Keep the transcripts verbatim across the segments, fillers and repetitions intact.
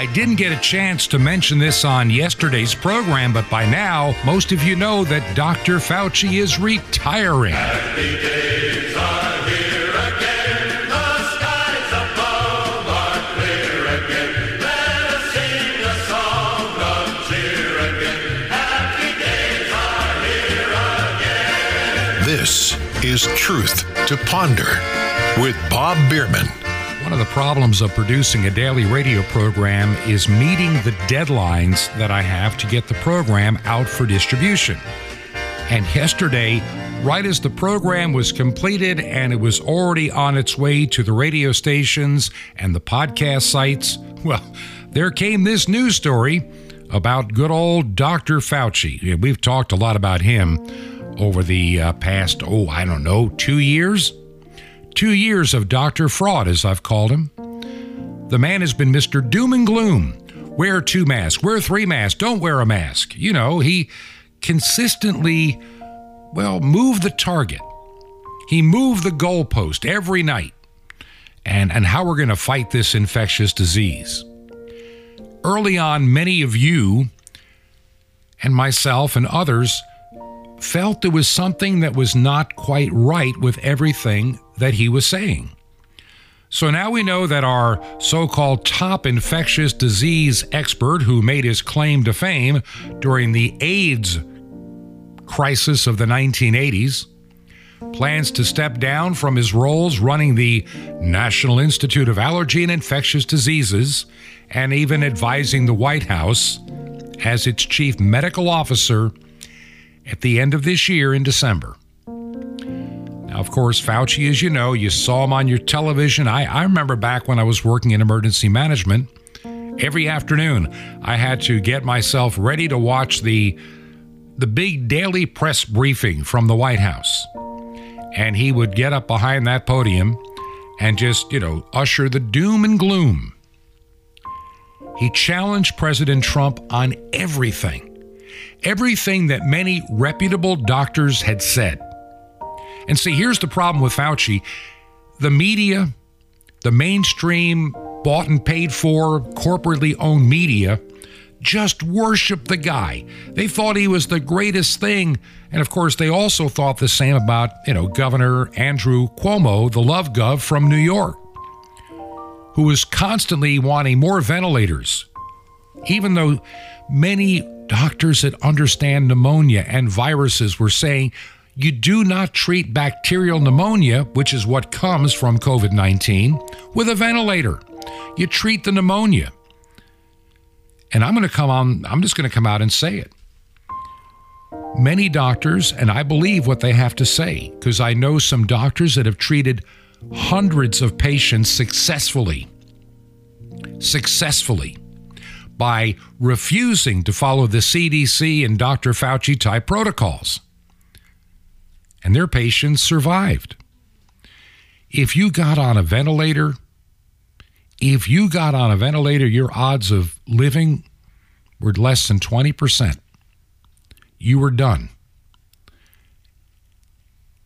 I didn't get a chance to mention this on yesterday's program, but by now, most of you know that Doctor Fauci is retiring. Happy days are here again. The skies above are clear again. Let us sing a song of cheer again. Happy days are here again. This is Truth to Ponder with Bob Bierman. One of the problems of producing a daily radio program is meeting the deadlines that I have to get the program out for distribution. And yesterday, right as the program was completed and it was already on its way to the radio stations and the podcast sites, well, there came this news story about good old Doctor Fauci. We've talked a lot about him over the uh, past, oh, I don't know, two years? Two years of Doctor Fraud, as I've called him. The man has been Mister Doom and Gloom. Wear two masks, wear three masks, don't wear a mask. You know, he consistently, well, moved the target. He moved the goalpost every night. And, and how we're going to fight this infectious disease. Early on, many of you and myself and others felt there was something that was not quite right with everything that he was saying. So now we know that our so-called top infectious disease expert who made his claim to fame during the AIDS crisis of the nineteen eighties plans to step down from his roles running the National Institute of Allergy and Infectious Diseases and even advising the White House as its chief medical officer at the end of this year in December. Now, of course, Fauci, as you know, you saw him on your television. I, I remember back when I was working in emergency management, every afternoon I had to get myself ready to watch the, the big daily press briefing from the White House. And he would get up behind that podium and just, you know, usher the doom and gloom. He challenged President Trump on everything. Everything that many reputable doctors had said. And see, here's the problem with Fauci. The media, the mainstream, bought and paid for, corporately owned media, just worshiped the guy. They thought he was the greatest thing. And of course, they also thought the same about, you know, Governor Andrew Cuomo, the love gov from New York, who was constantly wanting more ventilators, even though many doctors that understand pneumonia and viruses were saying, you do not treat bacterial pneumonia, which is what comes from covid nineteen, with a ventilator. You treat the pneumonia. And I'm going to come on, I'm just going to come out and say it. Many doctors, and I believe what they have to say, because I know some doctors that have treated hundreds of patients successfully, successfully. by refusing to follow the C D C and Doctor Fauci type protocols. And their patients survived. If you got on a ventilator, if you got on a ventilator, your odds of living were less than twenty percent. You were done.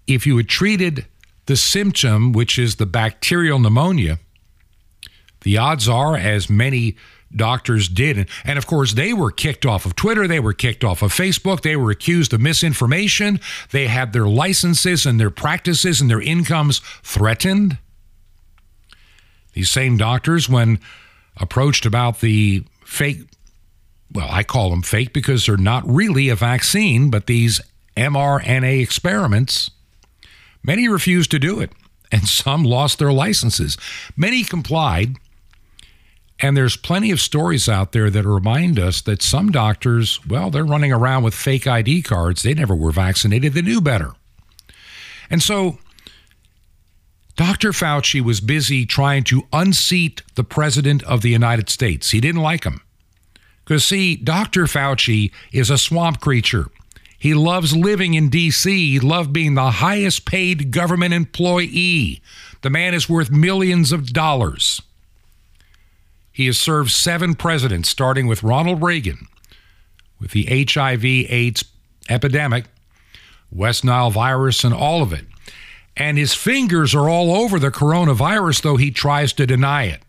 If you had treated the symptom, which is the bacterial pneumonia, the odds are, as many doctors did. And of course, they were kicked off of Twitter. They were kicked off of Facebook. They were accused of misinformation. They had their licenses and their practices and their incomes threatened. These same doctors, when approached about the fake, well, I call them fake because they're not really a vaccine, but these M R N A experiments, many refused to do it, and some lost their licenses. Many complied. And there's plenty of stories out there that remind us that some doctors, well, they're running around with fake I D cards. They never were vaccinated. They knew better. And so Doctor Fauci was busy trying to unseat the president of the United States. He didn't like him. Because, see, Doctor Fauci is a swamp creature. He loves living in D C. He loved being the highest paid government employee. The man is worth millions of dollars. He has served seven presidents, starting with Ronald Reagan, with the H I V AIDS epidemic, West Nile virus, and all of it. And his fingers are all over the coronavirus, though he tries to deny it.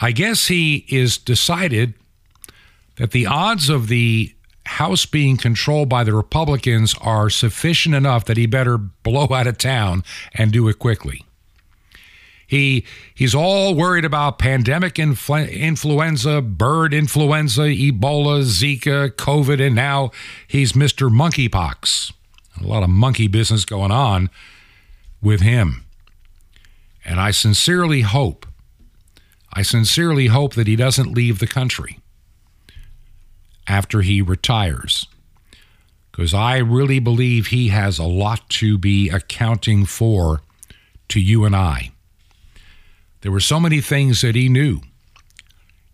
I guess he is decided that the odds of the House being controlled by the Republicans are sufficient enough that he better blow out of town and do it quickly. He he's all worried about pandemic influ- influenza, bird influenza, Ebola, Zika, COVID, and now he's Mister Monkeypox. A lot of monkey business going on with him. And I sincerely hope, I sincerely hope that he doesn't leave the country after he retires, because I really believe he has a lot to be accounting for to you and I. There were so many things that he knew,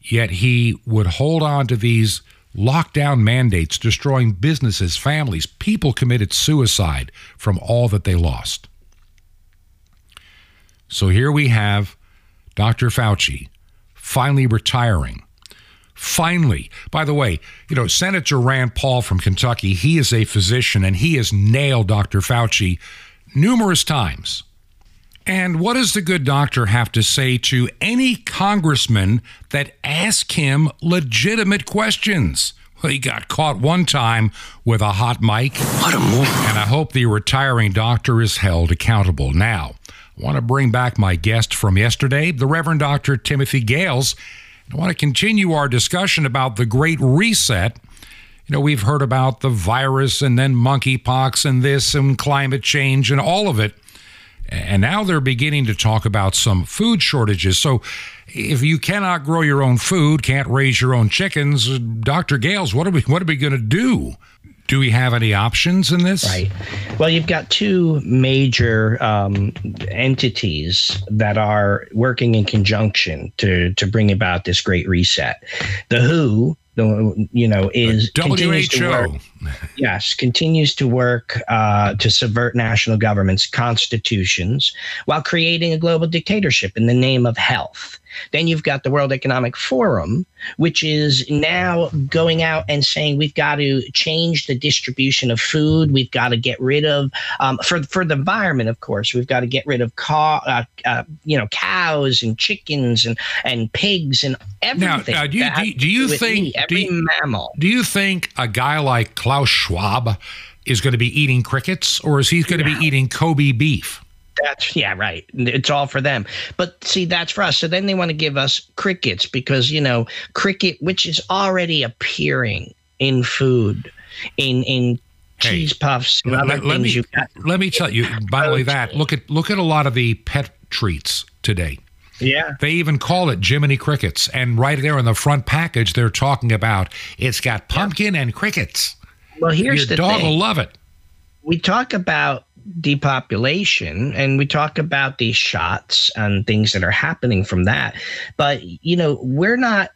yet he would hold on to these lockdown mandates, destroying businesses, families. People committed suicide from all that they lost. So here we have Doctor Fauci finally retiring. Finally, by the way, you know, Senator Rand Paul from Kentucky, he is a physician and he has nailed Doctor Fauci numerous times. And what does the good doctor have to say to any congressman that asks him legitimate questions? Well, he got caught one time with a hot mic. What a move. And I hope the retiring doctor is held accountable. Now, I want to bring back my guest from yesterday, the Reverend Doctor Timothy Gales. I want to continue our discussion about the Great Reset. You know, we've heard about the virus and then monkeypox and this and climate change and all of it. And now they're beginning to talk about some food shortages. So if you cannot grow your own food, can't raise your own chickens, Doctor Gales, what are we what are we going to do? Do we have any options in this? Right. Well, you've got two major um, entities that are working in conjunction to, to bring about this Great Reset. The W H O, the you know, is continues to work, yes, continues to work uh, to subvert national governments' constitutions while creating a global dictatorship in the name of health. Then you've got the World Economic Forum, which is now going out and saying we've got to change the distribution of food. We've got to get rid of um, for for the environment, of course. We've got to get rid of cow, uh, uh, you know, cows and chickens and, and pigs and everything. Now, now do you, do you, do you think meat, every do you, mammal? Do you think a guy like Klaus Schwab is going to be eating crickets, or is he going yeah. to be eating Kobe beef? That's yeah, right. It's all for them. But see, that's for us. So then they want to give us crickets because, you know, cricket, which is already appearing in food, in in hey, cheese puffs and let, other let things. Me, got. Let me tell you, by the way, that look at look at a lot of the pet treats today. Yeah. They even call it Jiminy Crickets. And right there in the front package, they're talking about it's got pumpkin yeah. and crickets. Well, here's Your the dog thing. Will love it. We talk about depopulation and we talk about these shots and things that are happening from that, but you know, we're not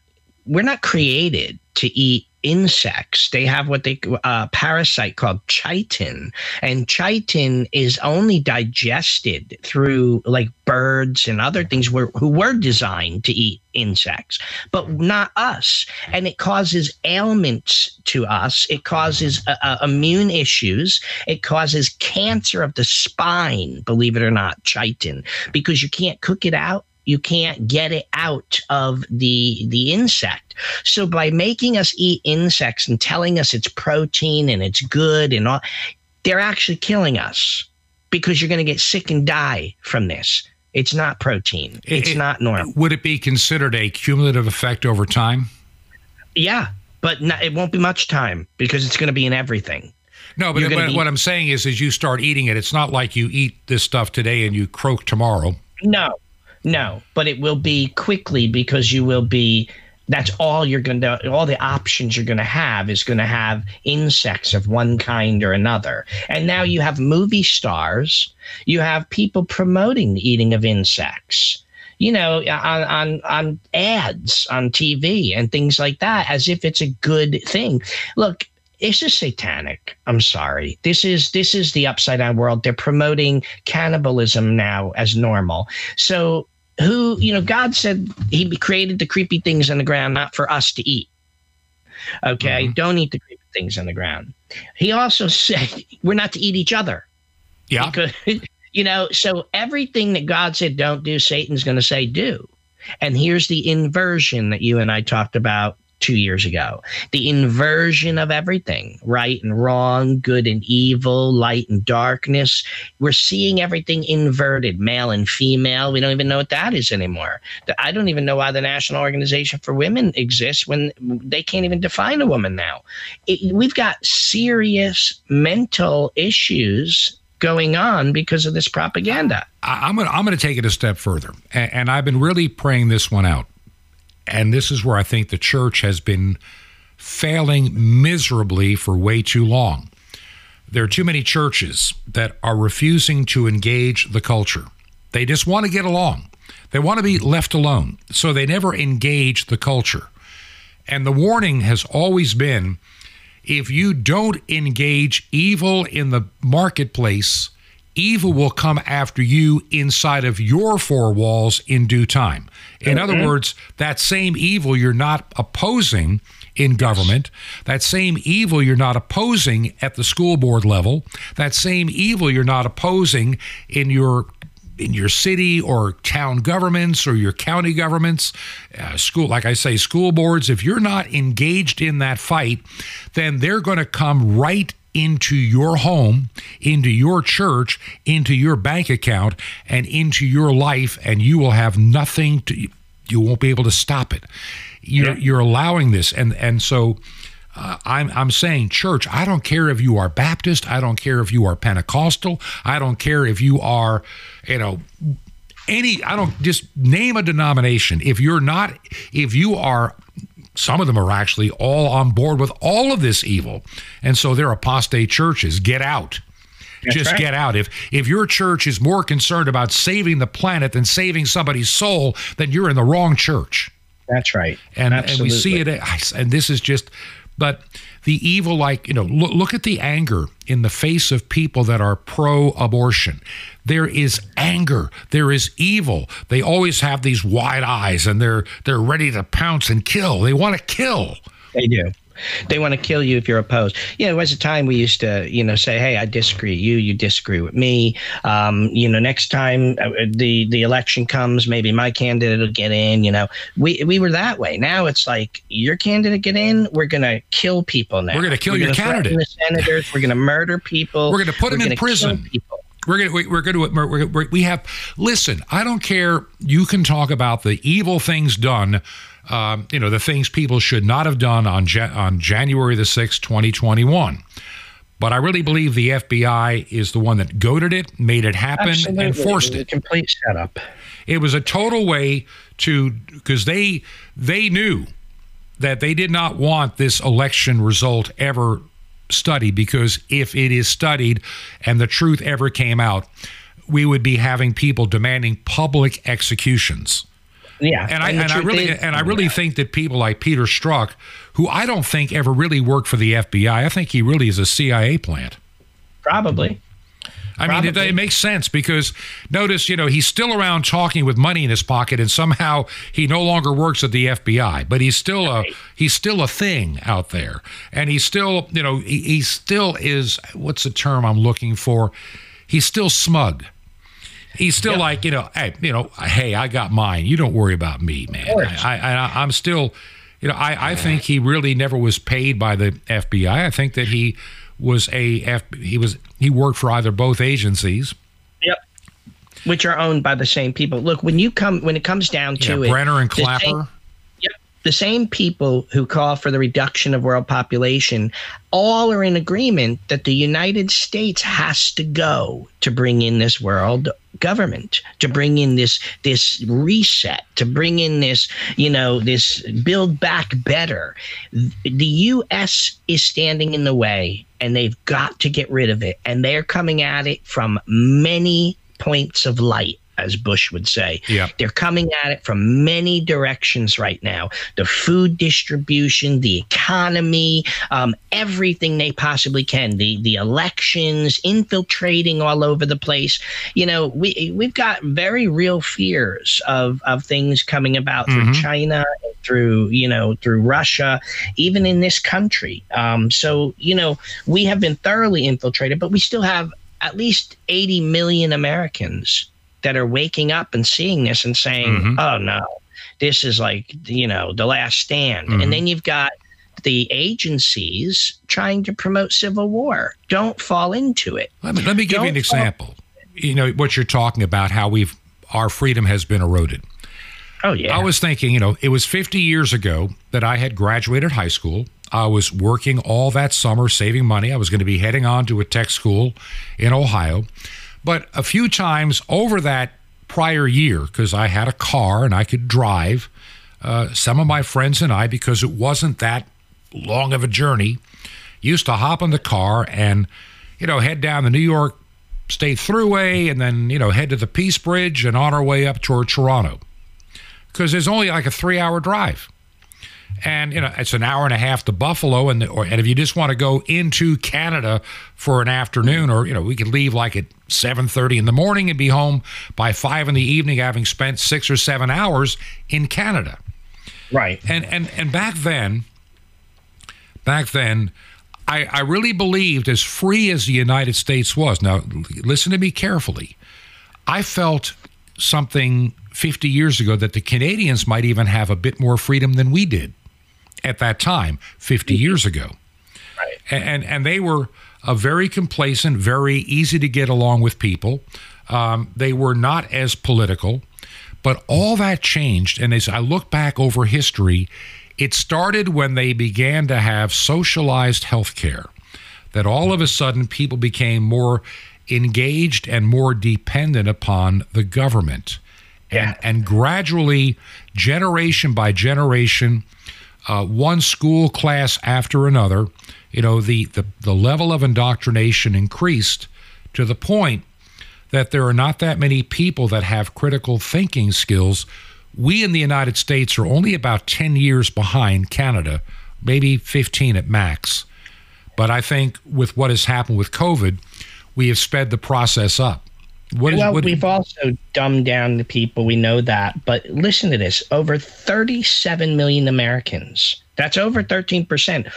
we're not created to eat insects. They have what they a uh, parasite called chitin, and chitin is only digested through like birds and other things where, who were designed to eat insects, but not us. And it causes ailments to us. It causes uh, immune issues. It causes cancer of the spine, believe it or not, chitin, because you can't cook it out. You can't get it out of the the insect. So by making us eat insects and telling us it's protein and it's good and all, they're actually killing us because you're going to get sick and die from this. It's not protein. It's it, not normal. Would it be considered a cumulative effect over time? Yeah, but not, it won't be much time because it's going to be in everything. No, but, but be, what I'm saying is as you start eating it, it's not like you eat this stuff today and you croak tomorrow. No. No, but it will be quickly because you will be – that's all you're going to – all the options you're going to have is going to have insects of one kind or another. And now you have movie stars. You have people promoting the eating of insects, you know, on, on, on ads, on T V and things like that as if it's a good thing. Look, this is satanic. I'm sorry. This is this is the upside down world. They're promoting cannibalism now as normal. So – who, you know, God said he created the creepy things on the ground, not for us to eat. Okay, mm-hmm. Don't eat the creepy things on the ground. He also said we're not to eat each other. Yeah. Because, you know, so everything that God said don't do, Satan's going to say do. And here's the inversion that you and I talked about two years ago, the inversion of everything, right and wrong, good and evil, light and darkness. We're seeing everything inverted, male and female. We don't even know what that is anymore. I don't even know why the National Organization for Women exists when they can't even define a woman now. It, we've got serious mental issues going on because of this propaganda. I, I'm gonna, I'm gonna take it a step further, and, and I've been really praying this one out. And this is where I think the church has been failing miserably for way too long. There are too many churches that are refusing to engage the culture. They just want to get along. They want to be left alone. So they never engage the culture. And the warning has always been, if you don't engage evil in the marketplace, evil will come after you inside of your four walls in due time. In mm-hmm. other words, that same evil you're not opposing in government, yes. that same evil you're not opposing at the school board level, that same evil you're not opposing in your in your city or town governments or your county governments, uh, school, like I say, school boards, if you're not engaged in that fight, then they're going to come right into your home, into your church, into your bank account, and into your life, and you will have nothing to, you won't be able to stop it. You're, yeah. you're allowing this. And, and so uh, I'm, I'm saying, church, I don't care if you are Baptist, I don't care if you are Pentecostal, I don't care if you are, you know, any, I don't, just name a denomination. If you're not, if you are some of them are actually all on board with all of this evil. And so they're apostate churches. Get out. That's Just right. get out. If if your church is more concerned about saving the planet than saving somebody's soul, then you're in the wrong church. That's right. And, and we see it. And this is just, but the evil, like, you know, look, look at the anger in the face of people that are pro-abortion. There is anger. There is evil. They always have these wide eyes, and they're they're ready to pounce and kill. They want to kill. They do. They want to kill you if you're opposed. Yeah, there was a time we used to, you know, say, hey, I disagree with you, you disagree with me. Um, you know, next time the the election comes, maybe my candidate will get in, you know. We we were that way. Now it's like, your candidate get in, we're going to kill people now. We're going to kill we're your candidate. We're going to threaten the senators. We're going to murder people. We're going to put them in prison. We're going to, we're going to, we're, we're, we have, listen, I don't care. You can talk about the evil things done, um, you know, the things people should not have done on ja- on January the sixth, twenty twenty-one. But I really believe the F B I is the one that goaded it, made it happen, Absolutely. and forced it. It was a complete setup. It was a total way to, because they, they knew that they did not want this election result ever study, because if it is studied and the truth ever came out, we would be having people demanding public executions. Yeah, and I and I really and I really think that people like Peter Strzok, who I don't think ever really worked for the F B I, I think he really is a C I A plant. Probably. I mean, it, it makes sense, because notice, you know, he's still around talking with money in his pocket, and somehow he no longer works at the F B I, but he's still a he's still a thing out there, and he's still, you know, he, he still is. What's the term I'm looking for? He's still smug. He's still yeah. like, you know, hey, you know, hey, I got mine. You don't worry about me, man. I, I, I'm still, you know, I, I think he really never was paid by the F B I. I think that he. was a F, he was he worked for either both agencies. Yep. Which are owned by the same people. Look, when you come when it comes down to yeah, it, Brenner and Clapper. Same, yep. The same people who call for the reduction of world population all are in agreement that the United States has to go to bring in this world government, to bring in this this reset, to bring in this, you know, this build back better. The U S is standing in the way, and they've got to get rid of it. And they're coming at it from many points of light, as Bush would say. Yeah. They're coming at it from many directions right now. The food distribution, the economy, um, everything they possibly can. The the elections, infiltrating all over the place. You know, we, we've got very real fears of, of things coming about mm-hmm. through China, through, you know, through Russia, even in this country. Um, so, you know, we have been thoroughly infiltrated, but we still have at least eighty million Americans that are waking up and seeing this and saying, mm-hmm. oh, no, this is like, you know, the last stand. Mm-hmm. And then you've got the agencies trying to promote civil war. Don't fall into it. Let me, let me give Don't you an example. You know, what you're talking about, how we've our freedom has been eroded. Oh, yeah. I was thinking, you know, it was fifty years ago that I had graduated high school. I was working all that summer, saving money. I was going to be heading on to a tech school in Ohio. But a few times over that prior year, because I had a car and I could drive, uh, some of my friends and I, because it wasn't that long of a journey, used to hop in the car and, you know, head down the New York State Thruway and then, you know, head to the Peace Bridge and on our way up toward Toronto. Because there's only like a three-hour drive. And, you know, it's an hour and a half to Buffalo. And, the, or, and if you just want to go into Canada for an afternoon, or, you know, we could leave like at seven thirty in the morning and be home by five in the evening, having spent six or seven hours in Canada. Right. And and, and back then, back then, I, I really believed, as free as the United States was. Now, listen to me carefully. I felt something fifty years ago that the Canadians might even have a bit more freedom than we did at that time, fifty years ago. Right. And, and they were a very complacent, very easy to get along with people. Um, they were not as political, but all that changed. And as I look back over history, it started when they began to have socialized health care, that all of a sudden people became more engaged and more dependent upon the government. And, and gradually, generation by generation, uh, one school class after another, you know, the, the, the level of indoctrination increased to the point that there are not that many people that have critical thinking skills. We in the United States are only about ten years behind Canada, maybe fifteen at max. But I think with what has happened with COVID, we have sped the process up. What is, well, what, we've also dumbed down the people. We know that. But listen to this. Over thirty-seven million Americans, that's over thirteen percent,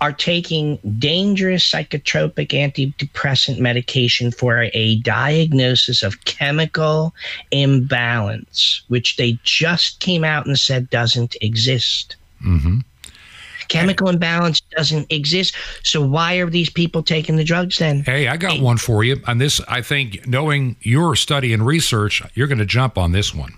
are taking dangerous psychotropic antidepressant medication for a diagnosis of chemical imbalance, which they just came out and said doesn't exist. Mm-hmm. Chemical imbalance doesn't exist. So why are these people taking the drugs then? Hey, I got one for you. On this, I think, knowing your study and research, you're going to jump on this one.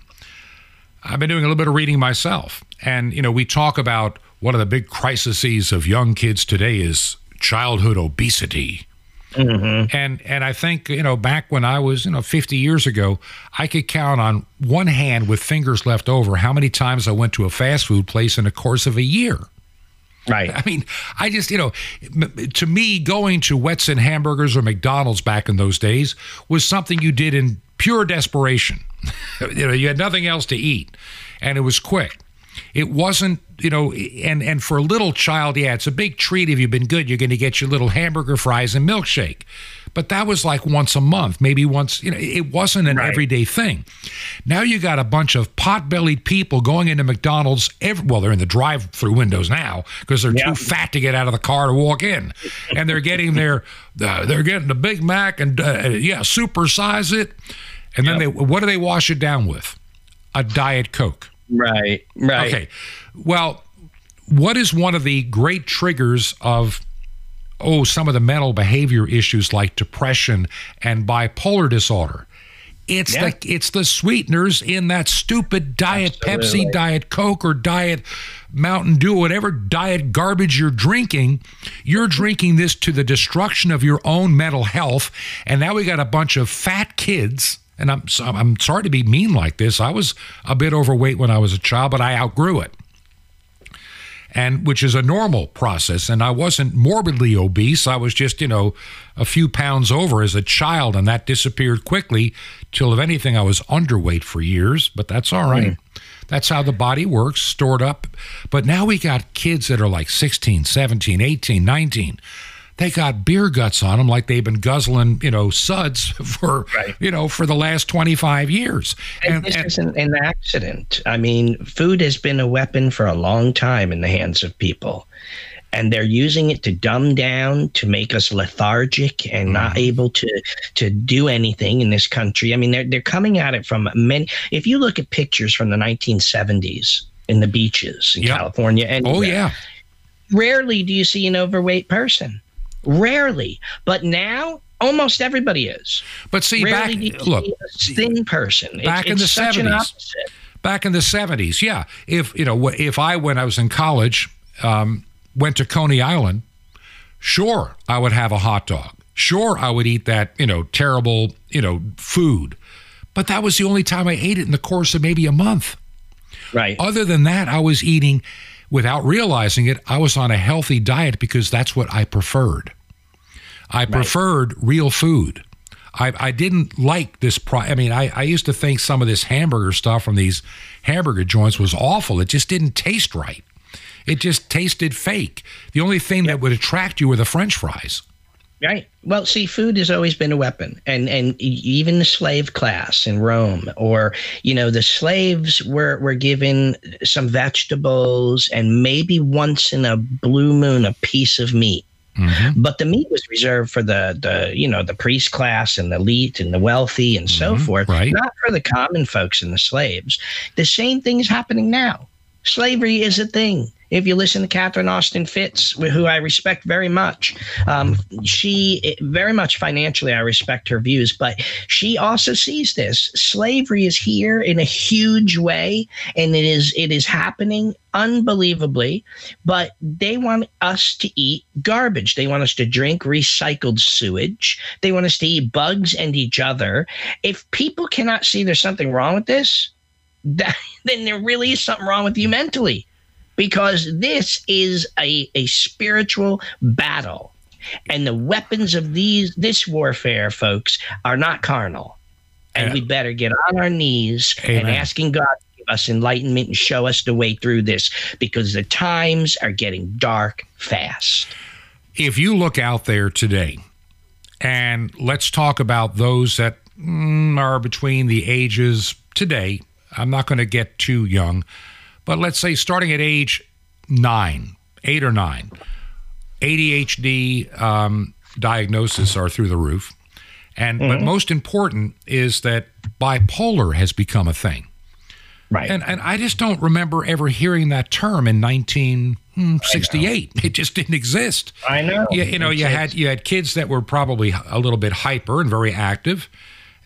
I've been doing a little bit of reading myself. And, you know, we talk about one of the big crises of young kids today is childhood obesity. Mm-hmm. And and I think, you know, back when I was, you know, fifty years ago, I could count on one hand with fingers left over how many times I went to a fast food place in the course of a year. Right. I mean, I just, you know, to me, going to Wetzel's Hamburgers or McDonald's back in those days was something you did in pure desperation. You know, you had nothing else to eat, and it was quick. It wasn't, you know, and, and for a little child, yeah, it's a big treat. If you've been good, you're going to get your little hamburger, fries, and milkshake. But that was like once a month, maybe once, you know, it wasn't an right. everyday thing. Now you got a bunch of pot-bellied people going into McDonald's. Every, well, they're in the drive-through windows now because they're yeah. too fat to get out of the car to walk in. And they're getting their, uh, they're getting the Big Mac and, uh, yeah, supersize it. And yep. then they, what do they wash it down with? A Diet Coke. Right, right. Okay. Well, what is one of the great triggers of, oh, some of the mental behavior issues like depression and bipolar disorder? It's yeah. the it's the sweeteners in that stupid Diet Absolutely. Pepsi, Diet Coke, or Diet Mountain Dew, whatever diet garbage you're drinking. You're drinking this to the destruction of your own mental health. And now we got a bunch of fat kids. And I'm I'm sorry to be mean like this. I was a bit overweight when I was a child, but I outgrew it. And which is a normal process. And I wasn't morbidly obese. I was just, you know, a few pounds over as a child, and that disappeared quickly till, if anything, I was underweight for years. But that's all right. Mm. That's how the body works, stored up. But now we got kids that are like sixteen, seventeen, eighteen, nineteen. they got beer guts on them like they've been guzzling, you know, suds for, right. you know, for the last twenty-five years. And, and this and, isn't an accident. I mean, food has been a weapon for a long time in the hands of people. And they're using it to dumb down, to make us lethargic and not able to to do anything in this country. I mean, they're they're coming at it from many. If you look at pictures from the nineteen seventies in the beaches in yep. California, and oh yeah, rarely do you see an overweight person. Rarely, but now almost everybody is. But see, rarely back do you look, see a thin person. Back it, in it's the seventies. Back in the seventies, yeah. If you know, if I when I was in college. Um, went to Coney Island, sure, I would have a hot dog. Sure, I would eat that, you know, terrible, you know, food. But that was the only time I ate it in the course of maybe a month. Right. Other than that, I was eating, without realizing it, I was on a healthy diet because that's what I preferred. I right. preferred real food. I, I didn't like this. Pro- I mean, I, I used to think some of this hamburger stuff from these hamburger joints was awful. It just didn't taste right. It just tasted fake. The only thing yeah. that would attract you were the French fries. Right. Well, see, food has always been a weapon. And and even the slave class in Rome, or, you know, the slaves were, were given some vegetables and maybe once in a blue moon a piece of meat. Mm-hmm. But the meat was reserved for the, the, you know, the priest class and the elite and the wealthy and mm-hmm. so forth. Right. Not for the common folks and the slaves. The same thing is happening now. Slavery is a thing. If you listen to Catherine Austin Fitz, who I respect very much, um, she very much financially, I respect her views, but she also sees this. Slavery is here in a huge way, and it is it is happening unbelievably, but they want us to eat garbage. They want us to drink recycled sewage. They want us to eat bugs and each other. If people cannot see there's something wrong with this, that, then there really is something wrong with you mentally. Because this is a, a spiritual battle. And the weapons of these this warfare, folks, are not carnal. And yeah. we better get on our knees Amen. And asking God to give us enlightenment and show us the way through this. Because the times are getting dark fast. If you look out there today, and let's talk about those that mm, are between the ages today. I'm not going to get too young. But let's say starting at age nine, eight or nine, A D H D um, diagnoses are through the roof. And mm-hmm. but most important is that bipolar has become a thing. Right. And and I just don't remember ever hearing that term in nineteen sixty-eight. It just didn't exist. I know. You, you know, you had you had kids that were probably a little bit hyper and very active.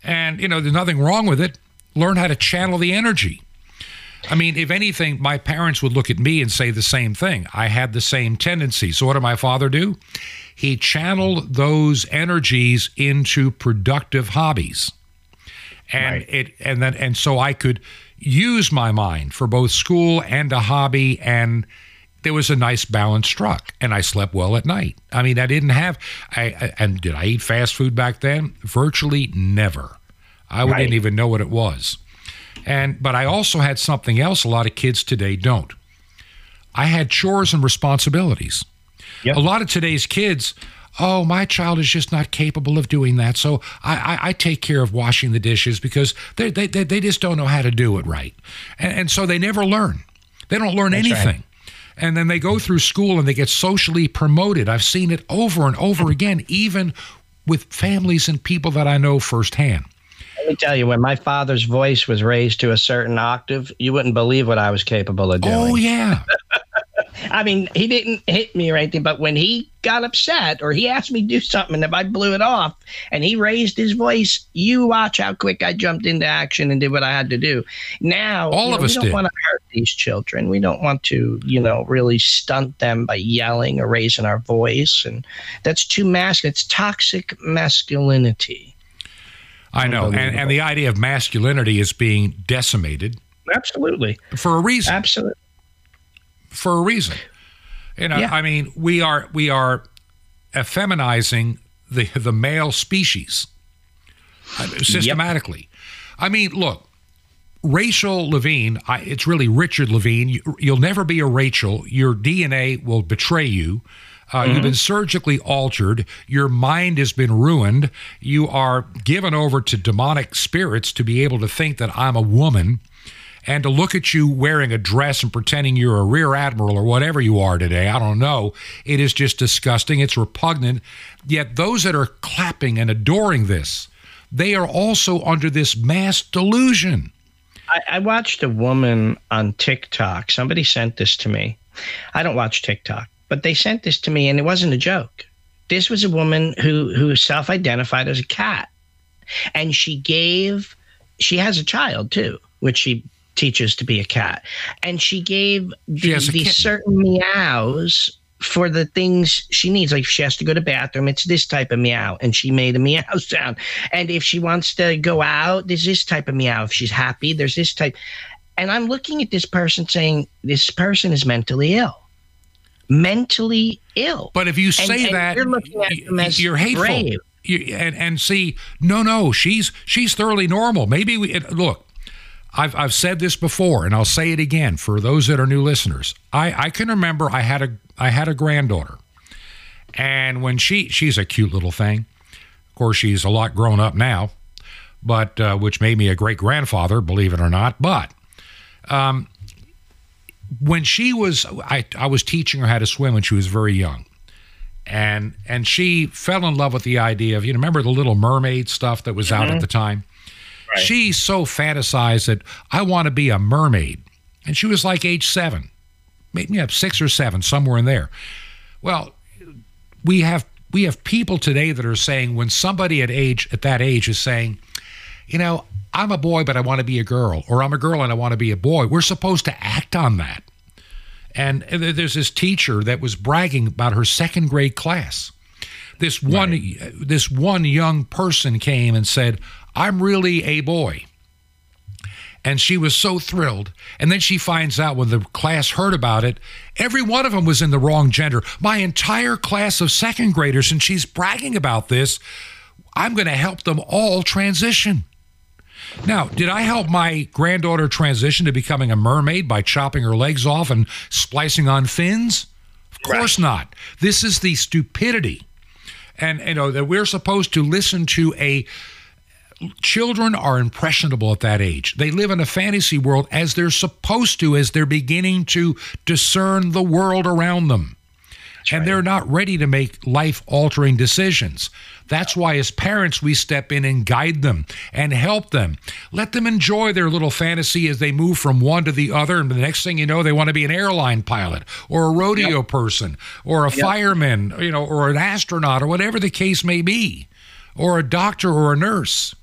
And, you know, there's nothing wrong with it. Learn how to channel the energy. I mean, if anything, my parents would look at me and say the same thing. I had the same tendency. So what did my father do? He channeled those energies into productive hobbies. And right. it and then and so I could use my mind for both school and a hobby, and there was a nice balance struck, and I slept well at night. I mean, I didn't have I, I and did I eat fast food back then? Virtually never. I right. didn't even know what it was. And but I also had something else a lot of kids today don't. I had chores and responsibilities. Yep. A lot of today's kids, oh, my child is just not capable of doing that, so I, I, I take care of washing the dishes because they, they, they, they just don't know how to do it right. And, and so they never learn. They don't learn That's anything. Right. And then they go through school and they get socially promoted. I've seen it over and over again, even with families and people that I know firsthand. Let me tell you, when my father's voice was raised to a certain octave, you wouldn't believe what I was capable of doing. Oh, yeah. I mean, he didn't hit me or anything, but when he got upset or he asked me to do something, and if I blew it off and he raised his voice, you watch how quick I jumped into action and did what I had to do. Now, all you know, of us we don't did. want to hurt these children. We don't want to, you know, really stunt them by yelling or raising our voice. And that's too masculine. It's toxic masculinity. I know, and, and the idea of masculinity is being decimated. Absolutely. For a reason. Absolutely. For a reason. You know, yeah. I mean, we are we are effeminizing the the male species systematically. Yep. I mean, look, Rachel Levine, I, it's really Richard Levine. You, you'll never be a Rachel. Your D N A will betray you. Uh, mm-hmm. You've been surgically altered. Your mind has been ruined. You are given over to demonic spirits to be able to think that I'm a woman and to look at you wearing a dress and pretending you're a rear admiral or whatever you are today. I don't know. It is just disgusting. It's repugnant. Yet those that are clapping and adoring this, they are also under this mass delusion. I, I watched a woman on TikTok. Somebody sent this to me. I don't watch TikTok, but they sent this to me, and it wasn't a joke. This was a woman who, who self-identified as a cat, and she gave – she has a child too, which she teaches to be a cat. And she gave the, she the certain meows for the things she needs. Like if she has to go to the bathroom, it's this type of meow, and she made a meow sound. And if she wants to go out, there's this type of meow. If she's happy, there's this type. And I'm looking at this person saying, this person is mentally ill. Mentally ill. But if you say and, that, and you're, looking at them as you're hateful. Brave. You, and and see, no, no, she's she's thoroughly normal. Maybe we look. I've I've said this before, and I'll say it again for those that are new listeners. I, I can remember I had a I had a granddaughter, and when she she's a cute little thing. Of course, she's a lot grown up now, but uh, which made me a great grandfather, believe it or not. But um. When she was, I, I was teaching her how to swim when she was very young, and and she fell in love with the idea of, you know, remember the Little Mermaid stuff that was mm-hmm. out at the time? Right. She so fantasized that I want to be a mermaid, and she was like age seven, maybe yeah, six or seven, somewhere in there. Well, we have we have people today that are saying when somebody at age at that age is saying, you know, I'm a boy, but I want to be a girl, or I'm a girl and I want to be a boy. We're supposed to act on that. And there's this teacher that was bragging about her second grade class. This one, right. this one young person came and said, I'm really a boy. And she was so thrilled. And then she finds out when the class heard about it, every one of them was in the wrong gender. My entire class of second graders, and she's bragging about this, I'm going to help them all transition. Now, did I help my granddaughter transition to becoming a mermaid by chopping her legs off and splicing on fins? Of course not. This is the stupidity. And, you know, that we're supposed to listen to a... Children are impressionable at that age. They live in a fantasy world as they're supposed to, as they're beginning to discern the world around them. That's and right. They're not ready to make life-altering decisions. That's why as parents, we step in and guide them and help them. Let them enjoy their little fantasy as they move from one to the other. And the next thing you know, they want to be an airline pilot or a rodeo yep. person or a yep. fireman, you know, or an astronaut or whatever the case may be, or a doctor or a nurse.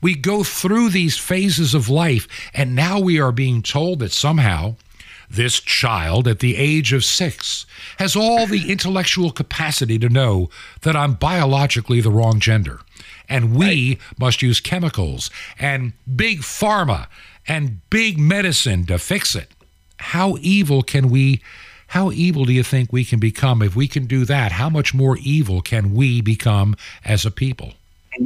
We go through these phases of life, and now we are being told that somehow this child at the age of six has all the intellectual capacity to know that I'm biologically the wrong gender. And we right. must use chemicals and big pharma and big medicine to fix it. How evil can we, how evil do you think we can become? If we can do that, how much more evil can we become as a people?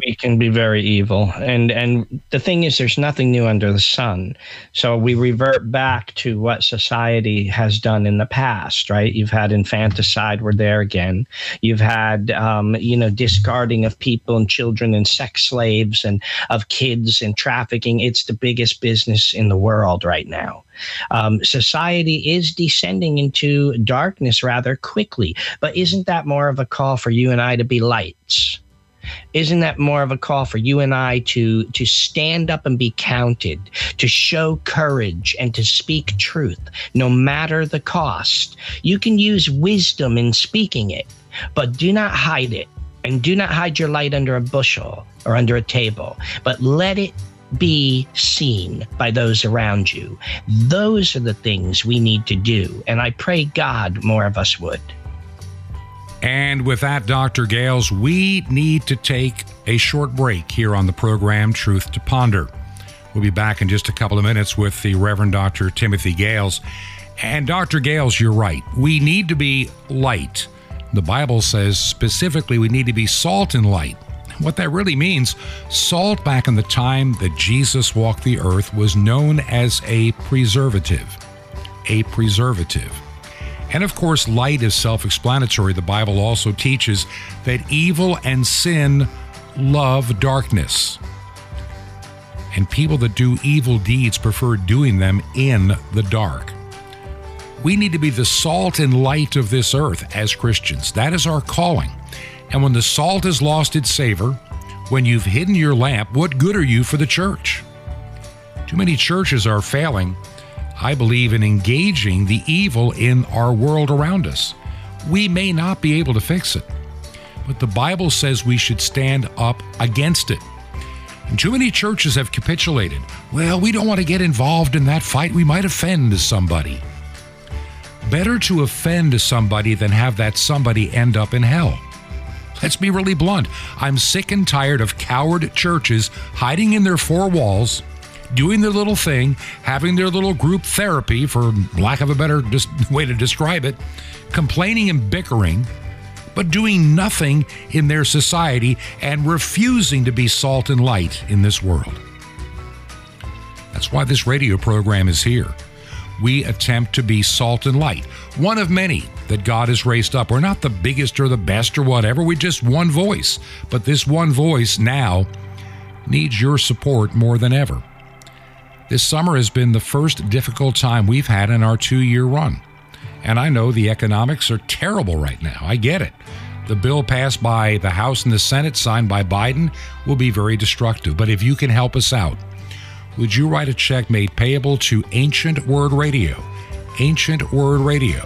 We can be very evil. And and the thing is, there's nothing new under the sun. So we revert back to what society has done in the past, right? You've had infanticide. We're there again. You've had, um, you know, discarding of people and children and sex slaves and of kids and trafficking. It's the biggest business in the world right now. Um, society is descending into darkness rather quickly. But isn't that more of a call for you and I to be lights? Isn't that more of a call for you and I to to stand up and be counted, to show courage and to speak truth, no matter the cost? You can use wisdom in speaking it, but do not hide it, and do not hide your light under a bushel or under a table, but let it be seen by those around you. Those are the things we need to do, and I pray God more of us would. And with that, Doctor Gales, we need to take a short break here on the program Truth to Ponder. We'll be back in just a couple of minutes with the Reverend Doctor Timothy Gales. And Doctor Gales, you're right. We need to be light. The Bible says specifically we need to be salt and light. What that really means, salt back in the time that Jesus walked the earth was known as a preservative. A preservative. And of course, light is self-explanatory. The Bible also teaches that evil and sin love darkness. And people that do evil deeds prefer doing them in the dark. We need to be the salt and light of this earth as Christians. That is our calling. And when the salt has lost its savor, when you've hidden your lamp, what good are you for the church? Too many churches are failing, I believe, in engaging the evil in our world around us. We may not be able to fix it, but the Bible says we should stand up against it. And too many churches have capitulated. Well, we don't want to get involved in that fight. We might offend somebody. Better to offend somebody than have that somebody end up in hell. Let's be really blunt. I'm sick and tired of coward churches hiding in their four walls, doing their little thing, having their little group therapy, for lack of a better dis- way to describe it, complaining and bickering, but doing nothing in their society and refusing to be salt and light in this world. That's why this radio program is here. We attempt to be salt and light, one of many that God has raised up. We're not the biggest or the best or whatever. We're just one voice. But this one voice now needs your support more than ever. This summer has been the first difficult time we've had in our two-year run. And I know the economics are terrible right now. I get it. The bill passed by the House and the Senate, signed by Biden, will be very destructive. But if you can help us out, would you write a check made payable to Ancient Word Radio? Ancient Word Radio.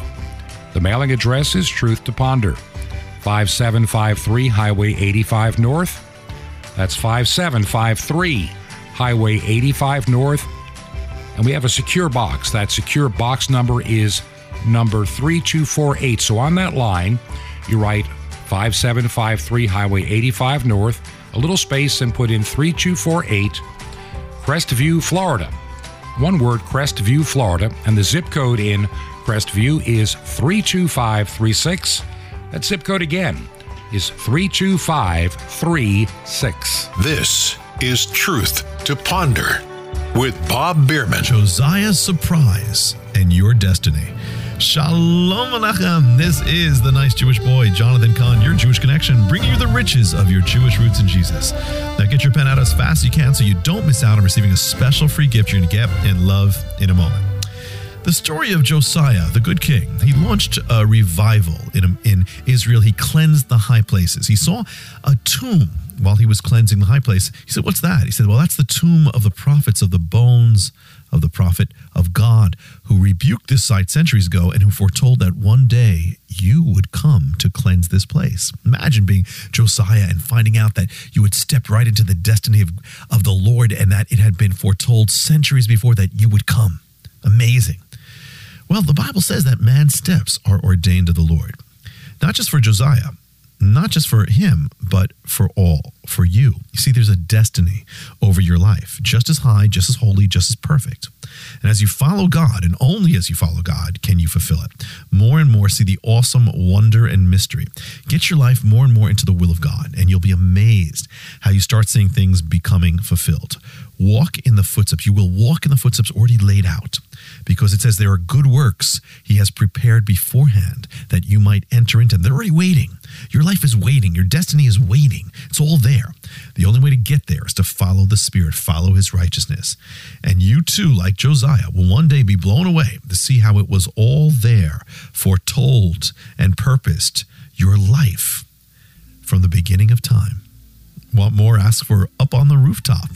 The mailing address is Truth to Ponder, five seven five three Highway eighty-five North. That's five seven five three Highway eighty-five North. And we have a secure box. That secure box number is number three two four eight. So on that line, you write five seven five three Highway eighty-five North, a little space, and put in three two four eight. Crestview, Florida. One word, Crestview, Florida, and the zip code in Crestview is three two five three six. That zip code again is three two five three six. This is Truth to Ponder with Bob Bierman. Josiah's surprise and your destiny. Shalom Aleichem. This is the nice Jewish boy, Jonathan Kahn, your Jewish connection, bringing you the riches of your Jewish roots in Jesus. Now get your pen out as fast as you can so you don't miss out on receiving a special free gift you're going to get and love in a moment. The story of Josiah, the good king. He launched a revival in, in Israel. He cleansed the high places. He saw a tomb while he was cleansing the high place. He said, "What's that?" He said, "Well, that's the tomb of the prophets, of the bones of the prophet of God who rebuked this site centuries ago and who foretold that one day you would come to cleanse this place." Imagine being Josiah and finding out that you would step right into the destiny of, of the Lord and that it had been foretold centuries before that you would come. Amazing. Well, the Bible says that man's steps are ordained of the Lord. Not just for Josiah, not just for him, but for all, for you. You see, there's a destiny over your life, just as high, just as holy, just as perfect. And as you follow God, and only as you follow God, can you fulfill it. More and more, see the awesome wonder and mystery. Get your life more and more into the will of God, and you'll be amazed how you start seeing things becoming fulfilled. Walk in the footsteps. You will walk in the footsteps already laid out, because it says there are good works he has prepared beforehand that you might enter into. They're already waiting. Your life is waiting. Your destiny is waiting. It's all there. The only way to get there is to follow the Spirit, follow his righteousness. And you too, like Josiah, will one day be blown away to see how it was all there, foretold and purposed your life from the beginning of time. Want more? Ask for Up on the Rooftop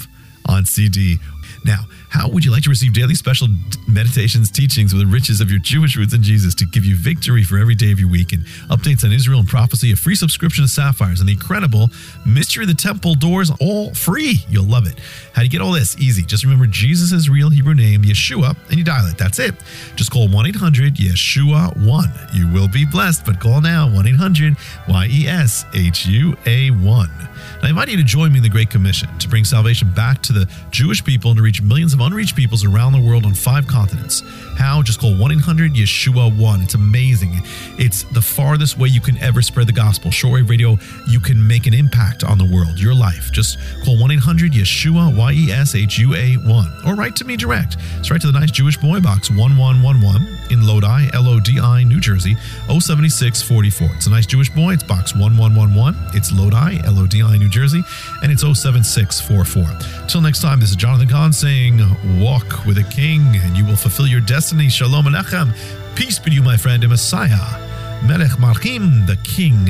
on C D. Now, how would you like to receive daily special meditations, teachings with the riches of your Jewish roots in Jesus to give you victory for every day of your week, and updates on Israel and prophecy, a free subscription to Sapphires, and the incredible Mystery of the Temple Doors, all free? You'll love it. How do you get all this? Easy. Just remember Jesus' real Hebrew name, Yeshua, and you dial it. That's it. Just call one eight hundred Yeshua one. You will be blessed, but call now, one eight hundred Y E S H U A one. I invite you to join me in the Great Commission to bring salvation back to the Jewish people and to reach millions of unreached peoples around the world on five continents. How? Just call one eight hundred Yeshua one. It's amazing. It's the farthest way you can ever spread the gospel. Shortwave radio, you can make an impact on the world, your life. Just call one eight hundred Yeshua, Y E S H U A one. Or write to me direct. It's right to the nice Jewish boy box, one one one one. in Lodi, L O D I, New Jersey, oh seven six four four. It's a nice Jewish boy. It's box one one one one. It's Lodi, L O D I, New Jersey, and it's oh seven six four four. Till next time, this is Jonathan Kahn saying, walk with a king and you will fulfill your destiny. Shalom Alechem. Peace be to you, my friend, and Messiah, Melech Malchim, the King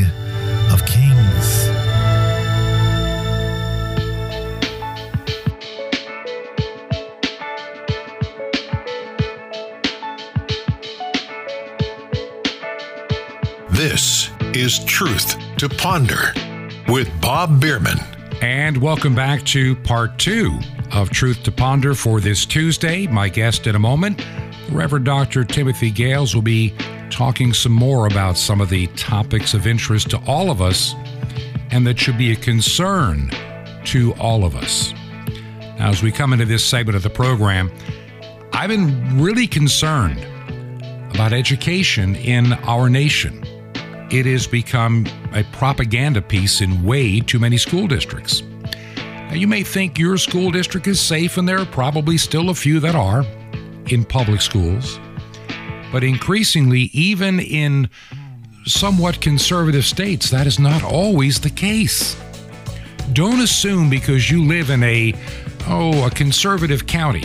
of Kings. This is Truth to Ponder with Bob Bierman. And welcome back to part two of Truth to Ponder for this Tuesday. My guest in a moment, Reverend Doctor Timothy Gales, will be talking some more about some of the topics of interest to all of us and that should be a concern to all of us. Now, as we come into this segment of the program, I've been really concerned about education in our nation. It has become a propaganda piece in way too many school districts. Now, you may think your school district is safe, and there are probably still a few that are in public schools. But increasingly, even in somewhat conservative states, that is not always the case. Don't assume because you live in a, oh, a conservative county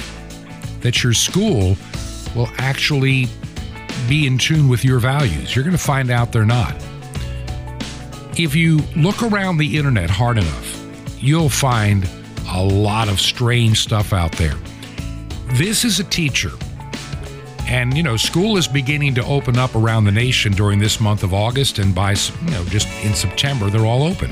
that your school will actually be in tune with your values. You're going to find out they're not. If you look around the internet hard enough, you'll find a lot of strange stuff out there. This is a teacher. And, you know, school is beginning to open up around the nation during this month of August, and by, you know, just in September, they're all open.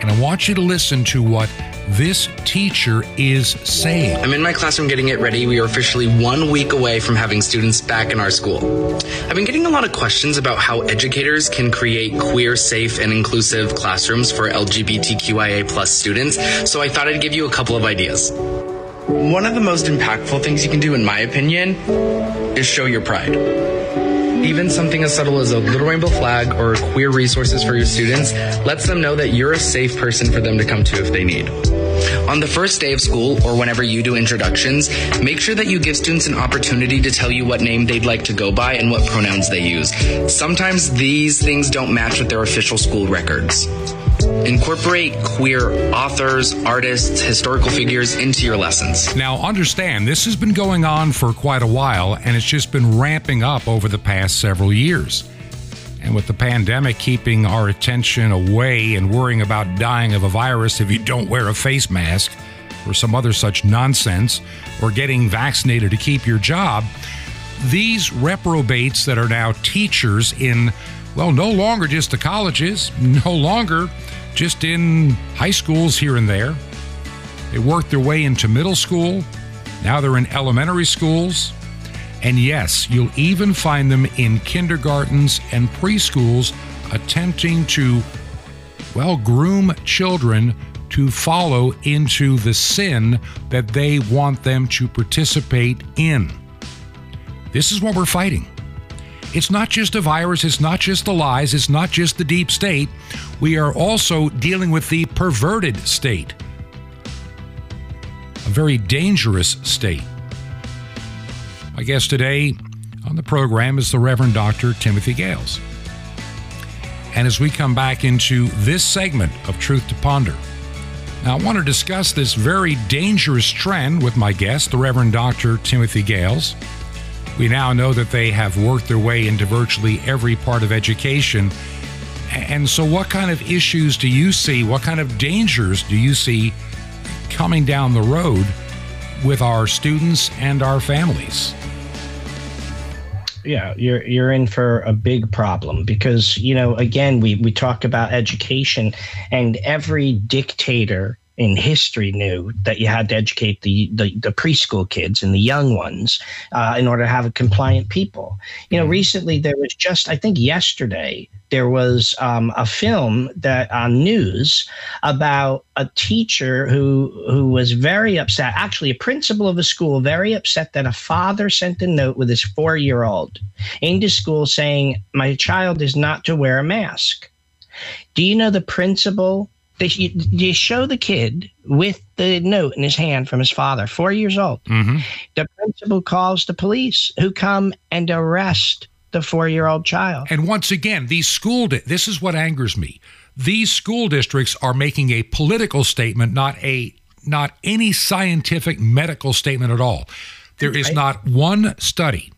And I want you to listen to what this teacher is saying. I'm in my classroom getting it ready. We are officially one week away from having students back in our school. I've been getting a lot of questions about how educators can create queer, safe, and inclusive classrooms for L G B T Q I A plus students, so I thought I'd give you a couple of ideas. One of the most impactful things you can do, in my opinion, is show your pride. Even something as subtle as a little rainbow flag or queer resources for your students lets them know that you're a safe person for them to come to if they need. On the first day of school, or whenever you do introductions, make sure that you give students an opportunity to tell you what name they'd like to go by and what pronouns they use. Sometimes these things don't match with their official school records. Incorporate queer authors, artists, historical figures into your lessons. Now, understand, this has been going on for quite a while, and it's just been ramping up over the past several years. And with the pandemic keeping our attention away and worrying about dying of a virus if you don't wear a face mask or some other such nonsense, or getting vaccinated to keep your job, these reprobates that are now teachers in, well, no longer just the colleges, no longer just in high schools here and there. They worked their way into middle school. Now they're in elementary schools. And yes, you'll even find them in kindergartens and preschools attempting to, well, groom children to follow into the sin that they want them to participate in. This is what we're fighting. It's not just a virus, it's not just the lies, it's not just the deep state. We are also dealing with the perverted state, a very dangerous state. My guest today on the program is the Reverend Doctor Timothy Gales. And as we come back into this segment of Truth to Ponder, now I want to discuss this very dangerous trend with my guest, the Reverend Doctor Timothy Gales. We now know that they have worked their way into virtually every part of education. And so what kind of issues do you see? What kind of dangers do you see coming down the road with our students and our families? Yeah, you're you're in for a big problem because, you know, again, we, we talk about education, and every dictator in history knew that you had to educate the, the, the preschool kids and the young ones uh, in order to have a compliant people. You know, recently there was just, I think yesterday, there was um, a film that on uh, news about a teacher who who was very upset, actually a principal of a school, very upset that a father sent a note with his four-year-old into school saying, my child is not to wear a mask. Do you know the principal They, they show the kid with the note in his hand from his father, four years old. Mm-hmm. The principal calls the police, who come and arrest the four-year-old child. And once again, these school di- this is what angers me. These school districts are making a political statement, not a not any scientific medical statement at all. There is right. not one study,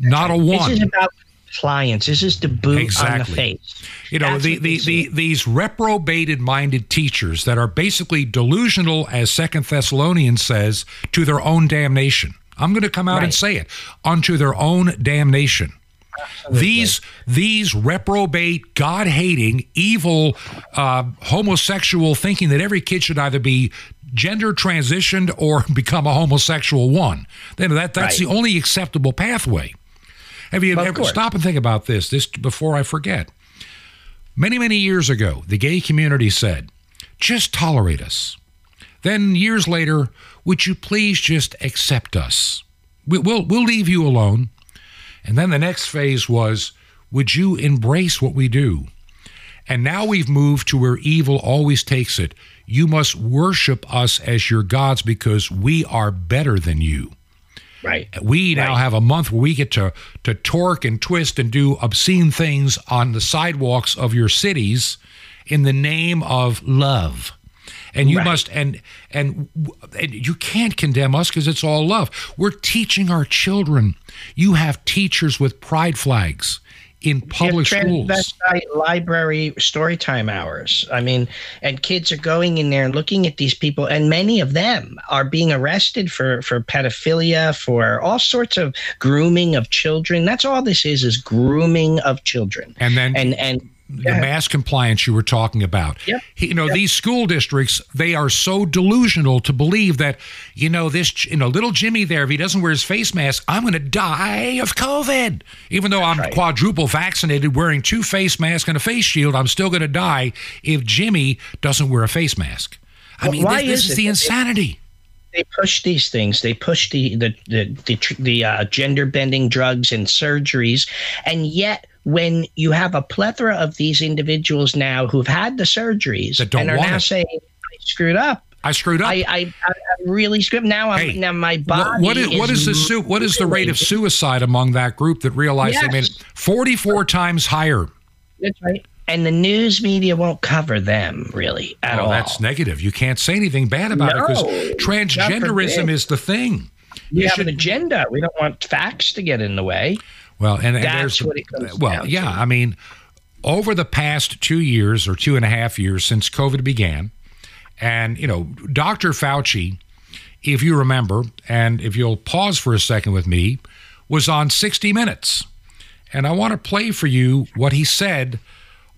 That's not right. a one. This is about compliance. This is the boot exactly. on the face. You know, the, the, the, these reprobated-minded teachers that are basically delusional, as Second Thessalonians says, to their own damnation. I'm going to come out right. and say it, unto their own damnation. Absolutely. These these reprobate, God-hating, evil, uh, homosexual thinking that every kid should either be gender transitioned or become a homosexual one. Then that that's right. the only acceptable pathway. Have you ever stop and think about this? This before I forget. Many many years ago, the gay community said, "Just tolerate us." Then years later, "Would you please just accept us? We, we'll we'll leave you alone." And then the next phase was, "Would you embrace what we do?" And now we've moved to where evil always takes it. You must worship us as your gods because we are better than you. Right. We now right. have a month where we get to, to torque and twist and do obscene things on the sidewalks of your cities in the name of love. And you right. must, and, and and you can't condemn us because it's all love. We're teaching our children. You have teachers with pride flags in public schools. Library storytime hours. I mean, and kids are going in there and looking at these people, and many of them are being arrested for, for pedophilia, for all sorts of grooming of children. That's all this is, is grooming of children. And then and and. The yeah. mass compliance you were talking about. Yep. You know, yep. these school districts, they are so delusional to believe that, you know, this, you know, little Jimmy there, if he doesn't wear his face mask, I'm going to die of COVID. Even though That's I'm right. quadruple vaccinated, wearing two face masks and a face shield, I'm still going to die if Jimmy doesn't wear a face mask. I well, mean, why this, is, this is the insanity. They push these things. They push the, the, the, the, the uh, gender-bending drugs and surgeries, and yet when you have a plethora of these individuals now who've had the surgeries and are now it. saying, I screwed up. I screwed up. I, I, I really screwed up. Now, hey, I'm, now my body what is, is what is the su- What is the rate of suicide among that group that realized yes. they made it forty-four times higher? That's right. And the news media won't cover them, really, at oh, all. That's negative. You can't say anything bad about no, it because transgenderism is the thing. We you have should, an agenda. We don't want facts to get in the way. Well, and, and that's there's, what it comes well, down yeah, to. I mean, over the past two years or two and a half years since COVID began, and, you know, Doctor Fauci, if you remember, and if you'll pause for a second with me, was on sixty minutes. And I want to play for you what he said,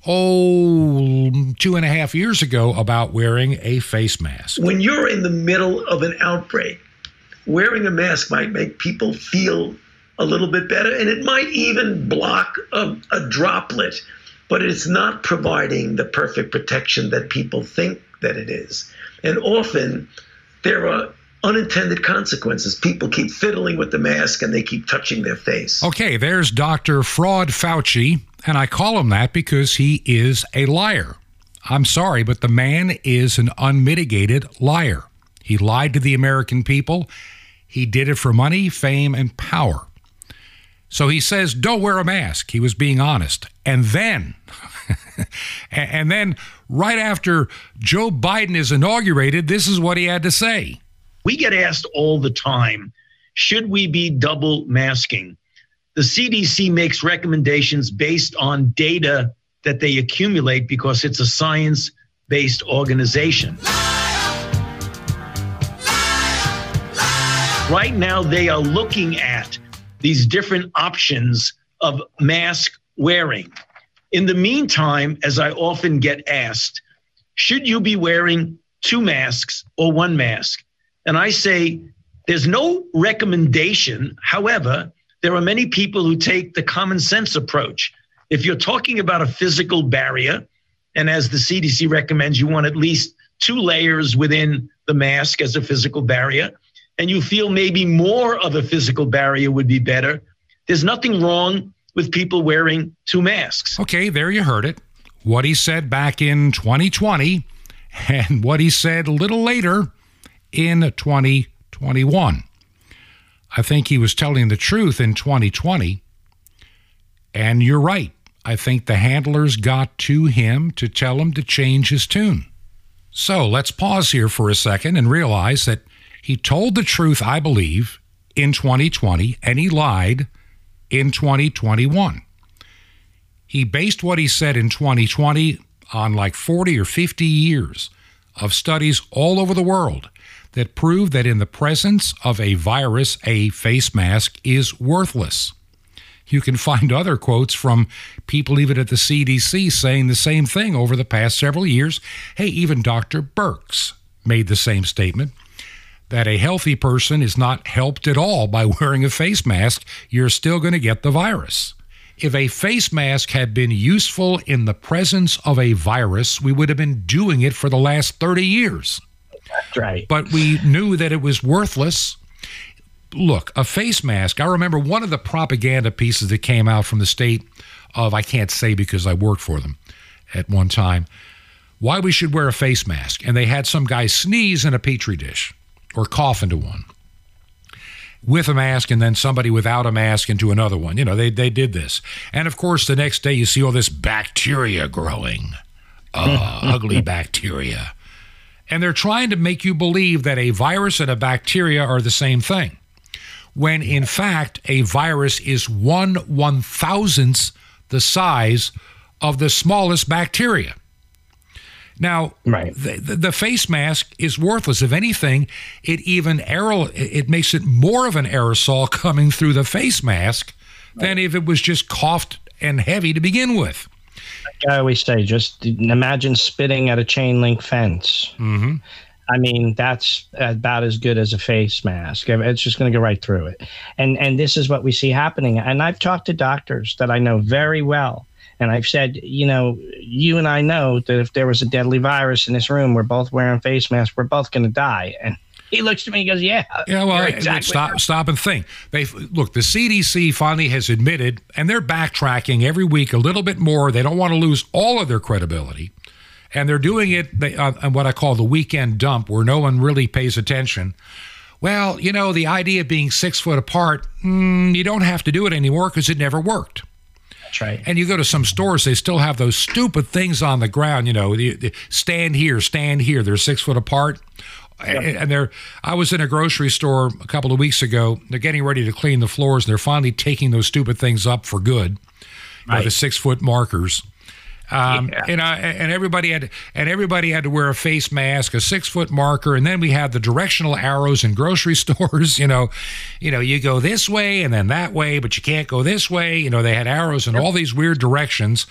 oh, two and a half years ago about wearing a face mask. When you're in the middle of an outbreak, wearing a mask might make people feel a little bit better, and it might even block a, a droplet, but it's not providing the perfect protection that people think that it is. And often there are unintended consequences. People keep fiddling with the mask and they keep touching their face. Okay, there's Doctor Fraud Fauci, and I call him that because he is a liar. I'm sorry, but the man is an unmitigated liar. He lied to the American people. He did it for money, fame, and power. So he says, don't wear a mask. He was being honest. And then, and then right after Joe Biden is inaugurated, this is what he had to say. We get asked all the time, should we be double masking? The C D C makes recommendations based on data that they accumulate because it's a science-based organization. Liar! Liar! Liar! Right now, they are looking at these different options of mask wearing. In the meantime, as I often get asked, should you be wearing two masks or one mask? And I say, there's no recommendation. However, there are many people who take the common sense approach. If you're talking about a physical barrier, and as the C D C recommends, you want at least two layers within the mask as a physical barrier, and you feel maybe more of a physical barrier would be better, there's nothing wrong with people wearing two masks. Okay, there you heard it. What he said back in twenty twenty, and what he said a little later in twenty twenty-one. I think he was telling the truth in twenty twenty, and you're right. I think the handlers got to him to tell him to change his tune. So let's pause here for a second and realize that he told the truth, I believe, in twenty twenty, and he lied in twenty twenty-one. He based what he said in twenty twenty on like forty or fifty years of studies all over the world that prove that in the presence of a virus, a face mask is worthless. You can find other quotes from people even at the C D C saying the same thing over the past several years. Hey, even Doctor Birx made the same statement, that a healthy person is not helped at all by wearing a face mask. You're still going to get the virus. If a face mask had been useful in the presence of a virus, we would have been doing it for the last thirty years. That's right. But we knew that it was worthless. Look, a face mask, I remember one of the propaganda pieces that came out from the state of, I can't say because I worked for them at one time, why we should wear a face mask. And they had some guy sneeze in a Petri dish or cough into one with a mask, and then somebody without a mask into another one. You know, they, they did this. And, of course, the next day you see all this bacteria growing, uh, ugly bacteria. And they're trying to make you believe that a virus and a bacteria are the same thing, when in fact a virus is one one-thousandth the size of the smallest bacteria. Now, right. the, the, the face mask is worthless. If anything, it even aerol- it makes it more of an aerosol coming through the face mask right. than if it was just coughed and heavy to begin with. Like I always say, just imagine spitting at a chain link fence. Mm-hmm. I mean, that's about as good as a face mask. It's just going to go right through it. And and this is what we see happening. And I've talked to doctors that I know very well. And I've said, you know, you and I know that if there was a deadly virus in this room, we're both wearing face masks, we're both going to die. And he looks at me and goes, yeah. Yeah, well, exactly stop, right. stop and think. They Look, the C D C finally has admitted, and they're backtracking every week a little bit more. They don't want to lose all of their credibility. And they're doing it they, uh, on what I call the weekend dump, where no one really pays attention. Well, you know, the idea of being six foot apart, mm, you don't have to do it anymore because it never worked. That's right. And you go to some stores, they still have those stupid things on the ground, you know, the, the, stand here, stand here. They're six foot apart. Yep. And, and they're, I was in a grocery store a couple of weeks ago. They're getting ready to clean the floors, and they're finally taking those stupid things up for good, right. you know, the six foot markers. Um, yeah. And I, and everybody had and everybody had to wear a face mask, a six foot marker, and then we had the directional arrows in grocery stores. You know, you know, you go this way and then that way, but you can't go this way. You know, they had arrows in all these weird directions.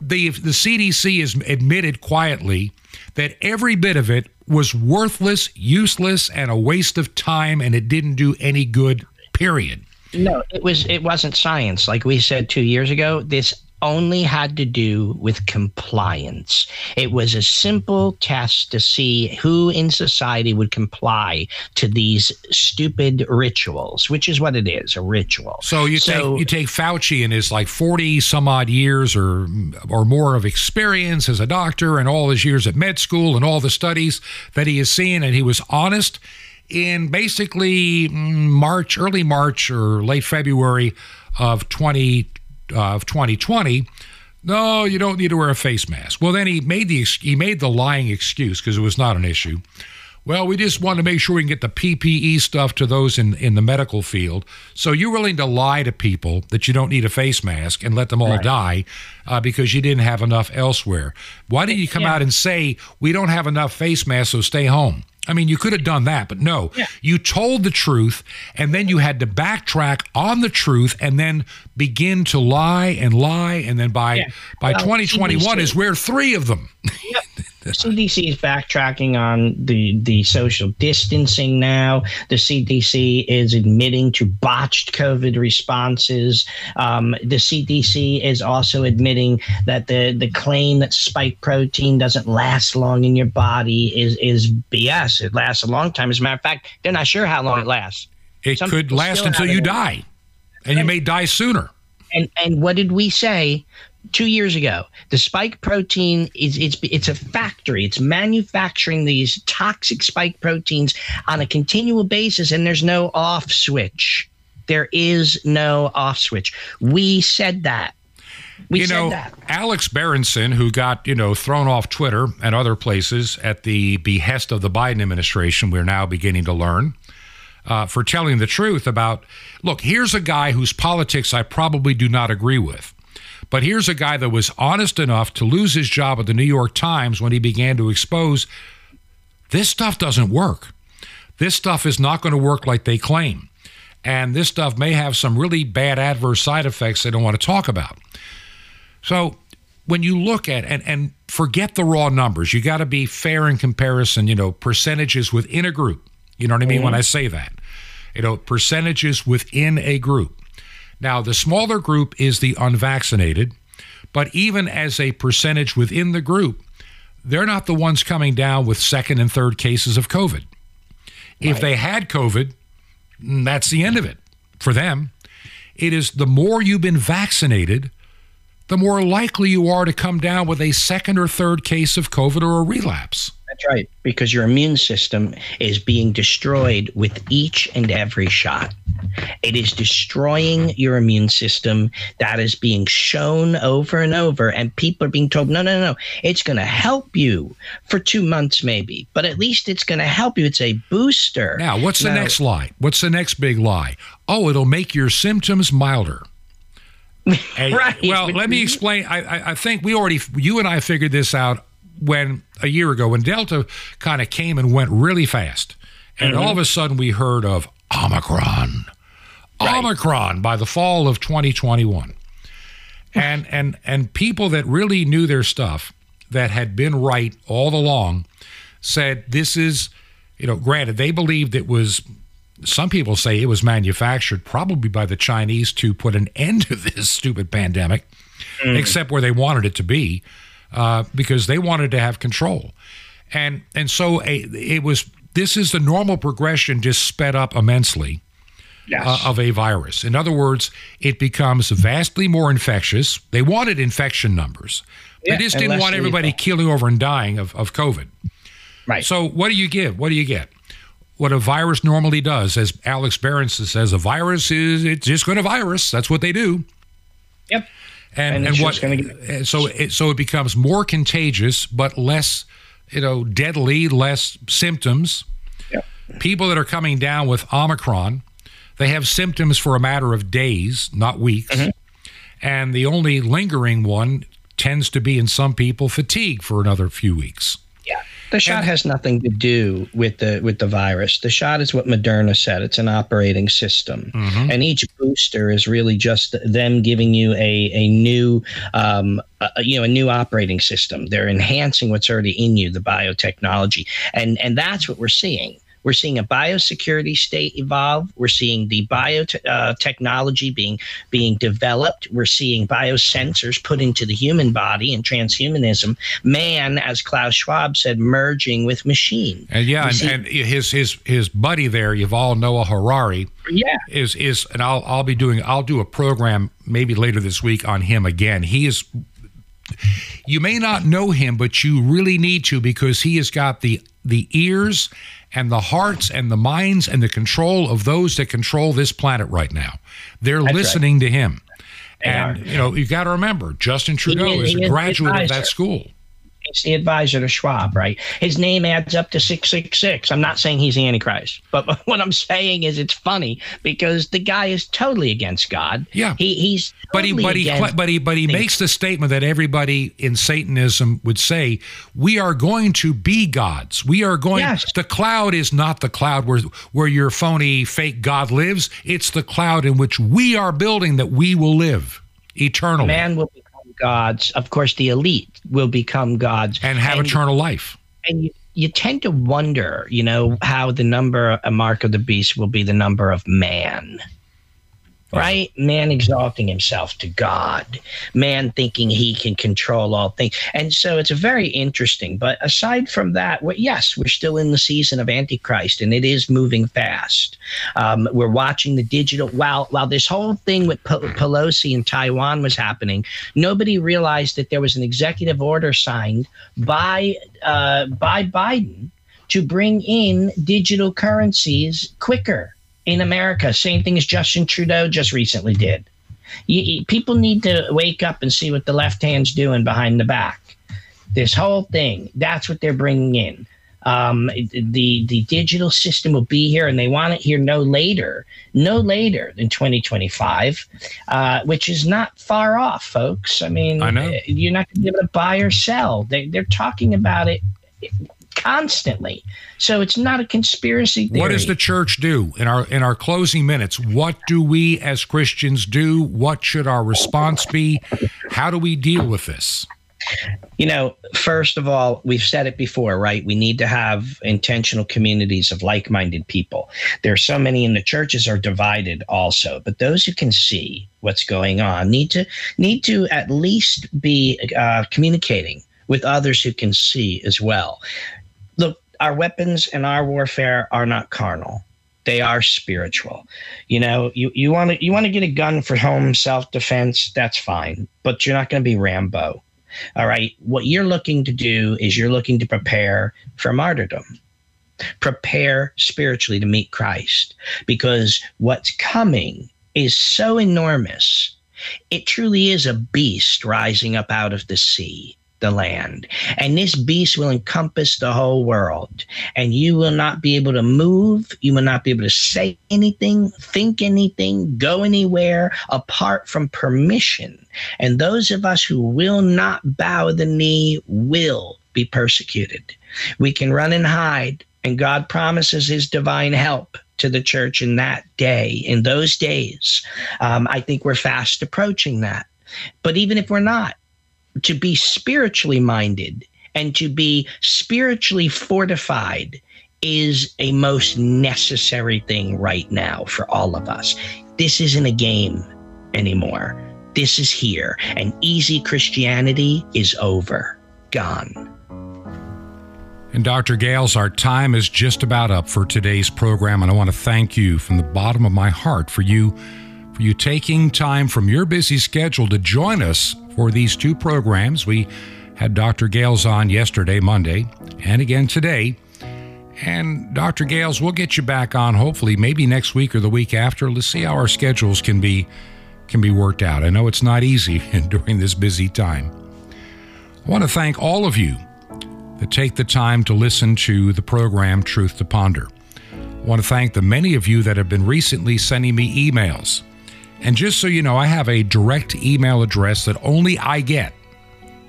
The the C D C has admitted quietly that every bit of it was worthless, useless, and a waste of time, and it didn't do any good. Period. No, it was it wasn't science, like we said two years ago. This only had to do with compliance. It was a simple test to see who in society would comply to these stupid rituals, which is what it is, a ritual. So you so, take you take Fauci and his like forty some odd years or or more of experience as a doctor and all his years at med school and all the studies that he has seen, and he was honest in basically March, early March or late February of twenty twenty. Of twenty twenty, no, you don't need to wear a face mask. Well, then he made the he made the lying excuse because it was not an issue. Well, we just want to make sure we can get the P P E stuff to those in, in the medical field. So you're willing to lie to people that you don't need a face mask and let them all right. die uh, because you didn't have enough elsewhere. Why didn't you come yeah. out and say, we don't have enough face masks, so stay home? I mean, you could have done that, but no. Yeah. You told the truth, and then you had to backtrack on the truth and then begin to lie and lie, and then by yeah. by well, twenty twenty-one C D C. Is where three of them. Yep. C D C is backtracking on the, the social distancing now. The C D C is admitting to botched COVID responses. Um, the C D C is also admitting that the, the claim that spike protein doesn't last long in your body is, is B S. It lasts a long time. As a matter of fact, they're not sure how long it lasts. It Some could last until you die, and you may die sooner. And and what did we say? two years ago. The spike protein is it's it's a factory. It's manufacturing these toxic spike proteins on a continual basis, and there's no off switch. There is no off switch. We said that. We you said know, that. Alex Berenson, who got, you know, thrown off Twitter and other places at the behest of the Biden administration, we're now beginning to learn, uh, for telling the truth about, look, here's a guy whose politics I probably do not agree with, but here's a guy that was honest enough to lose his job at the New York Times when he began to expose this stuff doesn't work. This stuff is not going to work like they claim. And this stuff may have some really bad adverse side effects they don't want to talk about. So when you look at, and, and forget the raw numbers, you got to be fair in comparison, you know, percentages within a group. You know what I mean mm-hmm. when I say that? You know, percentages within a group. Now, the smaller group is the unvaccinated, but even as a percentage within the group, they're not the ones coming down with second and third cases of COVID. Right. If they had COVID, that's the end of it for them. It is the more you've been vaccinated, the more likely you are to come down with a second or third case of COVID or a relapse. That's right, because your immune system is being destroyed with each and every shot. It is destroying your immune system. That is being shown over and over, and people are being told, no, no, no, it's going to help you for two months maybe, but at least it's going to help you. It's a booster. Now, what's the now, next lie? What's the next big lie? Oh, it'll make your symptoms milder. And, right. Well, let me explain. I, I think we already, you and I figured this out when a year ago when Delta kind of came and went really fast. And mm-hmm. all of a sudden we heard of Omicron. Right. Omicron by the fall of twenty twenty-one. And and and people that really knew their stuff, that had been right all along, said this is, you know, granted they believed it was, some people say it was manufactured probably by the Chinese to put an end to this stupid pandemic, mm. except where they wanted it to be, uh, because they wanted to have control. And and so a, it was, this is the normal progression just sped up immensely. Yes. Uh, of a virus. In other words, it becomes vastly more infectious. They wanted infection numbers. Yeah, they just didn't want everybody lethal. Killing over and dying of, of COVID. Right. So what do you give? What do you get? What a virus normally does, as Alex Berenson says, a virus is, it's just going to virus. That's what they do. Yep. And, and, and what, get- so it, so it becomes more contagious, but less, you know, deadly, less symptoms. Yep. People that are coming down with Omicron, they have symptoms for a matter of days, not weeks. Mm-hmm. And the only lingering one tends to be in some people fatigue for another few weeks. Yeah. The shot and, has nothing to do with the with the virus. The shot is what Moderna said. It's an operating system. Mm-hmm. And each booster is really just them giving you a, a new um, a, you know, a new operating system. They're enhancing what's already in you, the biotechnology. And and that's what we're seeing. We're seeing a biosecurity state evolve. We're seeing the biotechnology uh, being being developed. We're seeing biosensors put into the human body and transhumanism. Man, as Klaus Schwab said, merging with machine. And yeah, and, see- and his his his buddy there, Yuval Noah Harari. Yeah, is is and I'll I'll be doing I'll do a program maybe later this week on him again. He is. You may not know him, but you really need to, because he has got the the ears and the hearts and the minds and the control of those that control this planet right now. They're That's listening right. to him. They and, are. You know, you've got to remember, Justin Trudeau he, he, is a graduate of that school. He's the advisor to Schwab, right? His name adds up to six six six. I'm not saying he's the Antichrist, but what I'm saying is it's funny because the guy is totally against God. Yeah. He, he's totally but he, but he, but he, but he makes the statement that everybody in Satanism would say, we are going to be gods. We are going, yes. The cloud is not the cloud where, where your phony fake God lives. It's the cloud in which we are building that we will live eternally. Man will be gods. Of course, the elite will become gods and have and, eternal life. And you, you tend to wonder, you know, how the number, a mark of the beast will be the number of man. right? Man exalting himself to God, man thinking he can control all things. And so it's very interesting. But aside from that, well, yes, we're still in the season of Antichrist, and it is moving fast. Um, we're watching the digital. While, while this whole thing with P- Pelosi in Taiwan was happening, nobody realized that there was an executive order signed by uh, by Biden to bring in digital currencies quicker in America. Same thing as Justin Trudeau just recently did. You, you, people need to wake up and see what the left hand's doing behind the back. This whole thing, that's what they're bringing in. Um, the, the digital system will be here, and they want it here no later, no later than twenty twenty-five, uh, which is not far off, folks. I mean, I know. You're not going to be able to buy or sell. They, they're talking about it constantly. So it's not a conspiracy theory. What does the church do in our in our closing minutes? What do we as Christians do? What should our response be? How do we deal with this? You know, first of all, we've said it before, right? We need to have intentional communities of like-minded people. There are so many, and the churches are divided also. But those who can see what's going on need to need to at least be uh, communicating with others who can see as well. Look, our weapons and our warfare are not carnal. They are spiritual. You know, you, you want to you want to get a gun for home self-defense, that's fine. But you're not going to be Rambo. All right. What you're looking to do is you're looking to prepare for martyrdom, prepare spiritually to meet Christ, because what's coming is so enormous. It truly is a beast rising up out of the sea, the land. And this beast will encompass the whole world, and you will not be able to move. You will not be able to say anything, think anything, go anywhere apart from permission. And those of us who will not bow the knee will be persecuted. We can run and hide, and God promises his divine help to the church in that day, in those days. Um, I think we're fast approaching that. But even if we're not, to be spiritually minded and to be spiritually fortified is a most necessary thing right now for all of us. This isn't a game anymore. This is here. And easy Christianity is over, gone. And Doctor Gales, our time is just about up for today's program. And I want to thank you from the bottom of my heart for you, for you taking time from your busy schedule to join us for these two programs. We had Doctor Gales on yesterday, Monday, and again today. And Doctor Gales, we'll get you back on hopefully maybe next week or the week after. Let's see how our schedules can be can be worked out. I know it's not easy during this busy time. I want to thank all of you that take the time to listen to the program Truth to Ponder. I want to thank the many of you that have been recently sending me emails. And just so you know, I have a direct email address that only I get.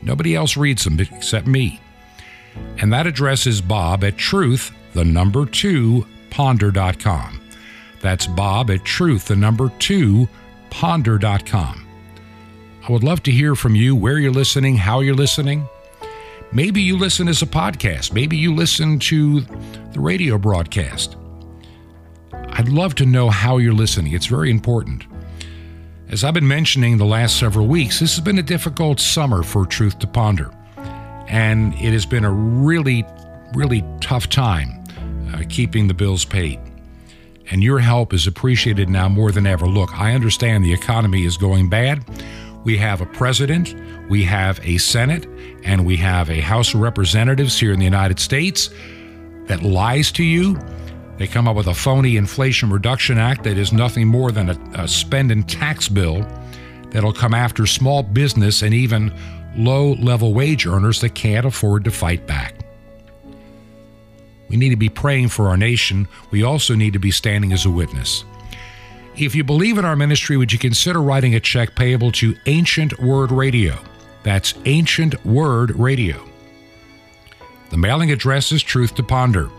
Nobody else reads them except me. And that address is bob at truth, the number two, ponder.com. That's bob at truth, the number two, ponder.com. I would love to hear from you, where you're listening, how you're listening. Maybe you listen as a podcast. Maybe you listen to the radio broadcast. I'd love to know how you're listening. It's very important. As I've been mentioning the last several weeks, this has been a difficult summer for Truth to Ponder. And it has been a really, really tough time uh, keeping the bills paid. And your help is appreciated now more than ever. Look, I understand the economy is going bad. We have a president, we have a Senate, and we have a House of Representatives here in the United States that lies to you. They come up with a phony Inflation Reduction Act that is nothing more than a, a spend and tax bill that'll come after small business and even low-level wage earners that can't afford to fight back. We need to be praying for our nation. We also need to be standing as a witness. If you believe in our ministry, would you consider writing a check payable to Ancient Word Radio? That's Ancient Word Radio. The mailing address is Truth to Ponder,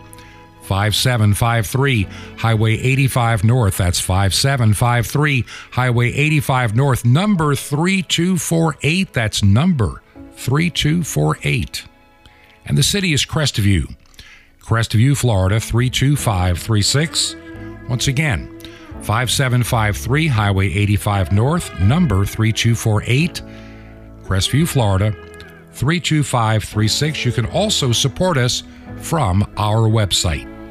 five seven five three Highway eighty-five North. That's five seven five three Highway eighty-five North, number three two four eight. That's number three two four eight. And the city is Crestview, Crestview, Florida, three two five three six. Once again, five seven five three Highway eighty-five North, number three two four eight, Crestview, Florida, three two five three six. You can also support us from our website.